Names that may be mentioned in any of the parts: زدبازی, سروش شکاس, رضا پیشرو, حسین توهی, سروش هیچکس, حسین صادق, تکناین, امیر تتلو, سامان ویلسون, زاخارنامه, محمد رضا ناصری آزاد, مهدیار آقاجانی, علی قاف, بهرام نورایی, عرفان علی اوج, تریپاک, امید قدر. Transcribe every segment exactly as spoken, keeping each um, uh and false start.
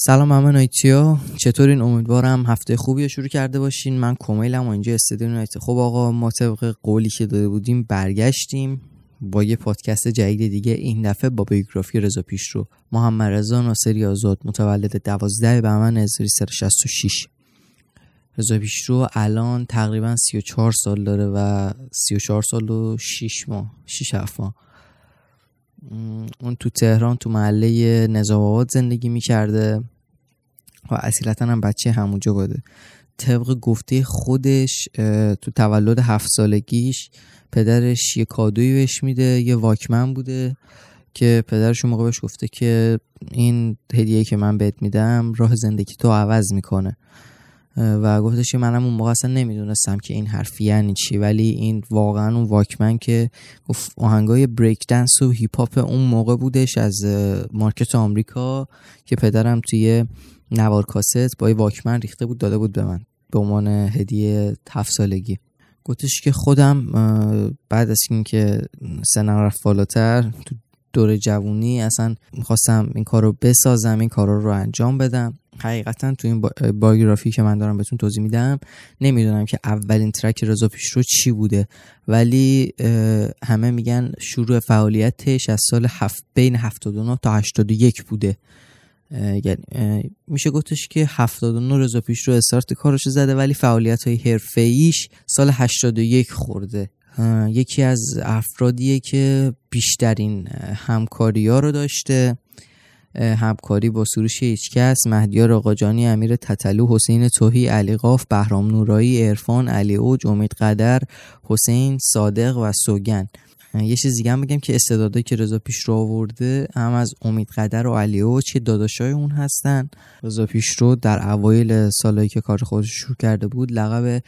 سلام همه نایتیا، چطورین؟ امیدوارم هفته خوبی رو شروع کرده باشین. من کمیلم و اینجا استدیو نایت. خب آقا، ما طبق قولی که داده بودیم برگشتیم با یه پادکست جدید دیگه. این دفعه با بیوگرافی رضا پیشرو، محمد رضا ناصری آزاد، متولد دوازده بهمن هزار و سیصد و شصت و شش. رضا پیشرو الان تقریبا سی و چهار سال داره و سی و چهار سال و شش ماه شش هفت ماه اون تو تهران تو محله نظام آباد زندگی میکرده و اصیلتا هم بچه همونجا بوده. طبق گفته خودش تو تولد هفت سالگیش پدرش یه کادویی بهش میده، یه واکمن بوده که پدرش اون موقع بهش گفته که این هدیه‌ای که من بهت میدم راه زندگی تو عوض میکنه و گفتش که منم اون موقع اصلا نمیدونستم که این حرف یعنی چی، ولی این واقعا اون واکمن که آهنگای بریک دنس و هیپ هاپ اون موقع بودش از مارکت آمریکا که پدرم توی نوار کاست با یه واکمن ریخته بود داده بود به من به عنوان هدیه هفت سالگی. گفتش که خودم بعد از اینکه سنم رفت بالاتر تو دوره جوونی اصلا میخواستم این کارو بسازم، این کارا رو انجام بدم. حقیقتا تو این بایوگرافی که من دارم بهتون توضیح میدم نمیدونم که اولین ترک رضا پیشرو چی بوده، ولی همه میگن شروع فعالیتش از سال هفت بین هفتاد و نه تا هشتاد و یک بوده. یعنی میشه گفتش که هفتاد و نه رضا پیشرو استارت کارش زده، ولی فعالیت‌های حرفه‌ایش سال هشتاد و یک خورده. یکی از افرادیه که بیشترین همکاری‌ها رو داشته، همکاری با سروش هیچکس، مهدیار آقاجانی، امیر تتلو، حسین توهی، علی قاف، بهرام نورایی، عرفان علی اوج، امید قدر، حسین صادق و سوگن. یه چیز دیگه هم بگم که استعدادی که رضا پیشرو آورده هم از امید قدر و علی اوج که داداشای اون هستن. رضا پیشرو در اوایل سالایی که کار خودش شروع کرده بود لقب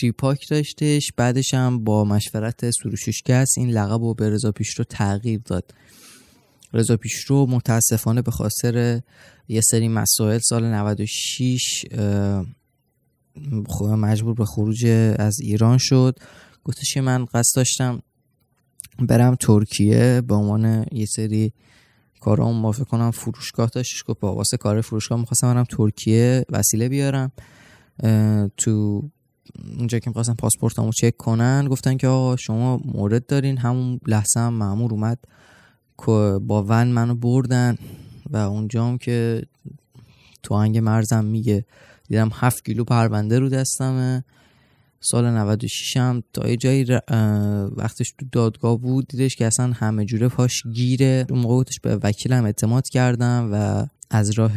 تریپاک داشتش، بعدش هم با مشورت سروش شکاس این لقب رو به رضا پیشرو تغییر داد. رضا پیشرو متاسفانه به خاطر یه سری مسائل سال نود و شش مجبور به خروج از ایران شد. گفتش که من قصد داشتم برم ترکیه به عنوان یه سری کارا موافق کنم، فروشگاه داشتش که با واسه کار فروشگاه می‌خواستم برم ترکیه وسیله بیارم. تو اونجا که می‌خواستم پاسپورتامو چک کنن گفتن که آقا شما مورد دارین. همون لحظه هم مأمور اومد با ون منو بردن و اونجا هم که تو آهنگ مرزم میگه دیدم هفت کیلو پرونده رو دستمه. سال نود و شش هم تا یه جایی وقتش تو دادگاه بود، دیدش که اصلا همه جوره پاش گیره. اون موقع بودش به وکیلم اعتماد کردم و از راه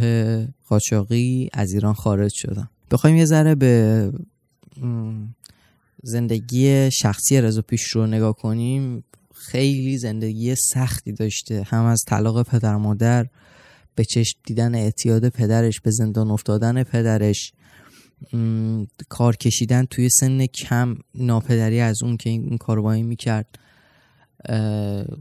قاچاقی از ایران خارج شدم. بخوایم یه ذره به زندگی شخصی رضا پیشرو نگاه کنیم، خیلی زندگی سختی داشته، هم از طلاق پدر مادر به چشم دیدن اعتیاد پدرش، به زندان افتادن پدرش، م... کار کشیدن توی سن کم، ناپدری از اون که این کارو با این میکرد. اه...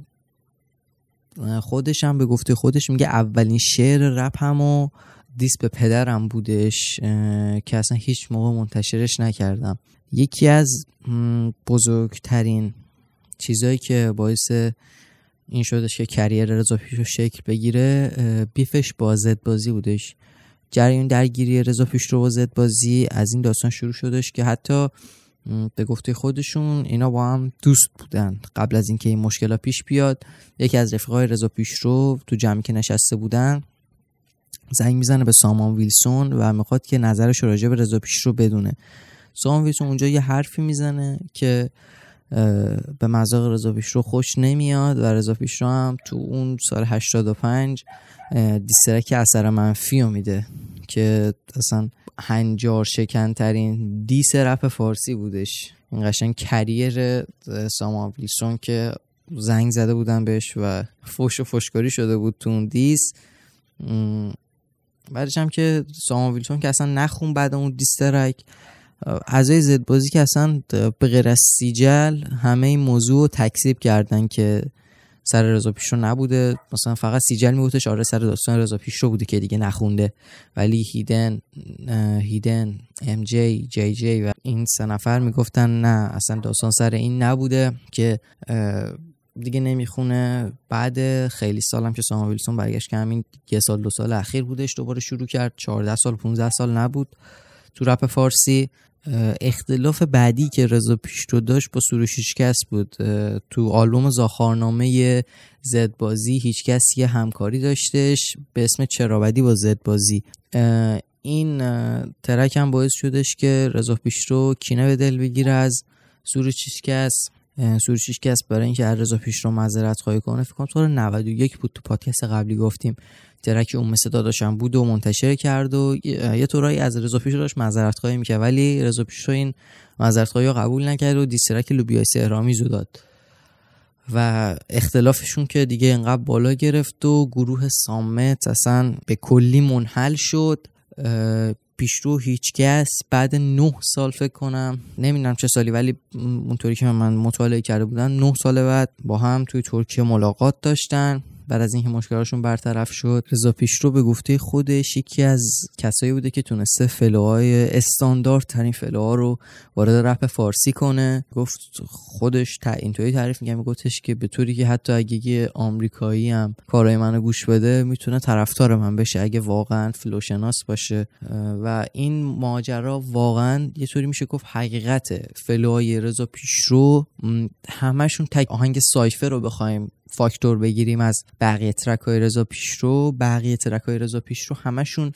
خودش هم به گفته خودش میگه اولین شعر رپ همو دیس به پدرم بودش اه... که اصلا هیچ موقع منتشرش نکردم. یکی از بزرگترین چیزایی که باعث این شدش که کریر رضا پیشرو شکل بگیره بیفش با زدبازی بودش. جریان درگیری رضا پیشرو با زدبازی از این داستان شروع شدش که حتی به گفته خودشون اینا با هم دوست بودن. قبل از اینکه این مشکلات پیش بیاد یکی از رفیقای رضا پیشرو تو جمعی که نشسته بودن زنگ میزنه به سامان ویلسون و میخواد که نظرش راجع به رضا پیشرو بدونه. سامان ویلسون اونجا یه حرفی میزنه که به مذاق رضا پیشرو خوش نمیاد و رضا پیشرو هم تو اون سال هشتاد و پنج دیسترک اثر منفی رو میده که اصلا هنجار شکن ترین دیس رپ فارسی بودش. این قشنگ کریر سامان ویلسون که زنگ زده بودن بهش و فوش و فوشکاری شده بود تو اون دیس. بعدش هم که سامان ویلسون که اصلا نخون بعد اون دیسترک اعضای زدبازی که اصلا به غیر از سیجل همه این موضوع رو تکذیب کردن که سر رضا پیشرو نبوده. مثلا فقط سیجل میگفتش آره سر داستان رضا پیشرو بوده که دیگه نخونده، ولی هیدن هیدن ام جی جی جی و این سه نفر میگفتن نه اصلا داستان سر این نبوده که دیگه نمیخونه. بعد خیلی سالم که سامان ویلسون برگشت که همین یه سال دو سال اخیر بودش دوباره شروع کرد، چهارده سال پانزده سال نبود تو رپ فارسی. اختلاف بعدی که رضا پیشرو داشت با سروش هیچکس بود. تو آلبوم زاخارنامه زدبازی هیچکس یه همکاری داشتش به اسم چرابدی با زدبازی. این ترک هم باعث شدش که رضا پیشرو کینه به دل بگیره از سروش هیچکس. سروش هیچکس برای اینکه رضا پیشرو معذرت خواهی کنه، فکر کنم سال نود و یک بود، تو پادکست قبلی گفتیم، ترک اون مثل داداشم بود و منتشر کرد و یه طورایی از رضا پیشرو داشت معذرت خواهی می‌کرد، ولی رضا پیشرو این معذرت خواهی رو قبول نکرد و دیسترک لوبیای سهرامی زو داد و اختلافشون که دیگه اینقدر بالا گرفت و گروه صامت اصلا به کلی منحل شد. پیشرو هیچکس بعد نه سال فکر کنم، نمیدونم چه سالی، ولی اونطوری که من مطالعه کرده بودم نه سال بعد با هم توی ترکیه ملاقات داشتن. بعد از اینکه مشکلاشون برطرف شد، رضا پیشرو به گفته خودش یکی از کسایی بوده که تونسته فلوهای استاندارد ترین فلوها رو وارد رپ فارسی کنه. گفت خودش اینطوری تعریف میکنه، میگفتش که به طوری که حتی اگه یه آمریکایی هم کارهای منو گوش بده میتونه طرفدار من بشه اگه واقعا فلوشناس باشه. و این ماجرا واقعا یه طوری میشه گفت حقیقت فلوهای رضا پیشرو، همشون تک آهنگ سایفر رو بخوایم فاکتور بگیریم از بقیه ترک‌های رضا پیشرو، بقیه ترک‌های رضا پیشرو همشون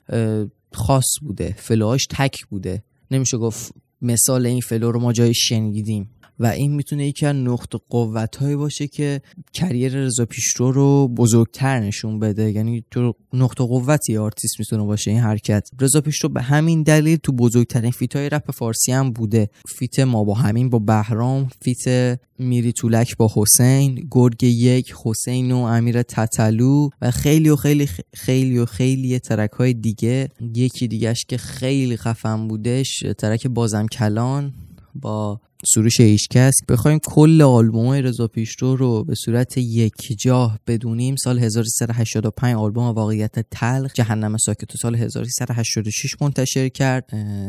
خاص بوده، فلوهاش تک بوده، نمیشه گفت مثال این فلو رو ما جای شنیدیم و این میتونه یکی از نقط قوت‌های باشه که کریر رضا پیشرو رو بزرگتر نشون بده. یعنی تو نقط قوتی آرتیست میتونه باشه این حرکت. رضا پیشرو به همین دلیل تو بزرگترین فیت‌های رپ فارسی هم بوده، فیت ما با همین با بهرام، فیت میری تولک با حسین، گرگ یک حسین و امیر تتلو و خیلی و خیلی خیلی و خیلی ترک‌های دیگه. یکی دیگهش که خیلی خفن بودش ترک بازم کلان با سروش هیچکس. بخوایم کل آلبوم رضا پیشرو رو به صورت یک جاه بدونیم، سال هزار و سیصد و هشتاد و پنج آلبوم واقعیت تلخ جهنم ساکت سال هزار و سیصد و هشتاد و شش منتشر کرد،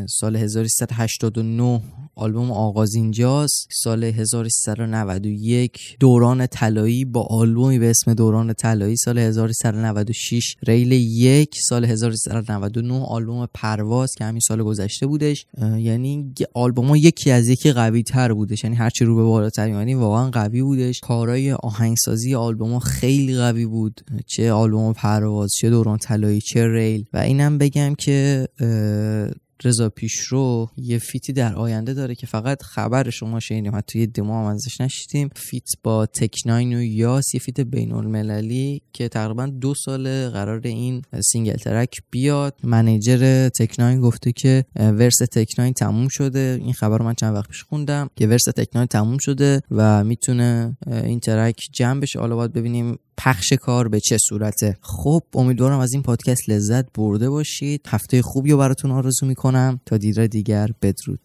سال هزار و سیصد و هشتاد و نه آلبوم آغاز اینجاست، سال هزار و سیصد و نود و یک دوران طلایی با آلبومی به اسم دوران طلایی، سال هزار و سیصد و نود و شش ریل یک، سال هزار و سیصد و نود و نه آلبوم پرواز که همین سال گذشته بودش. یعنی آلبوم‌ها یکی از یکی قوی تر بودش، یعنی هرچی رو به بالاتر یعنی واقعا قوی بودش. کارهای آهنگسازی آلبوم ها خیلی قوی بود، چه آلبوم پرواز، چه دوران طلایی، چه ریل. و اینم بگم که رضا پیشرو یه فیتی در آینده داره که فقط خبر شما شنیدیم، حتی یه دمو هم ازش نشیدیم، فیت با تکناین و یاس، یه فیت بین‌المللی که تقریبا دو سال قرار این سینگل ترک بیاد. منیجر تکناین گفته که ورس تکناین تموم شده. این خبر رو من چند وقت پیش خوندم که ورس تکناین تموم شده و میتونه این ترک جمع بشه. حالا باید ببینیم پخش کار به چه صورته. خب امیدوارم از این پادکست لذت برده باشید. هفته خوبی رو براتون آرزو میکنم. تا دیدار دیگر، بدرود.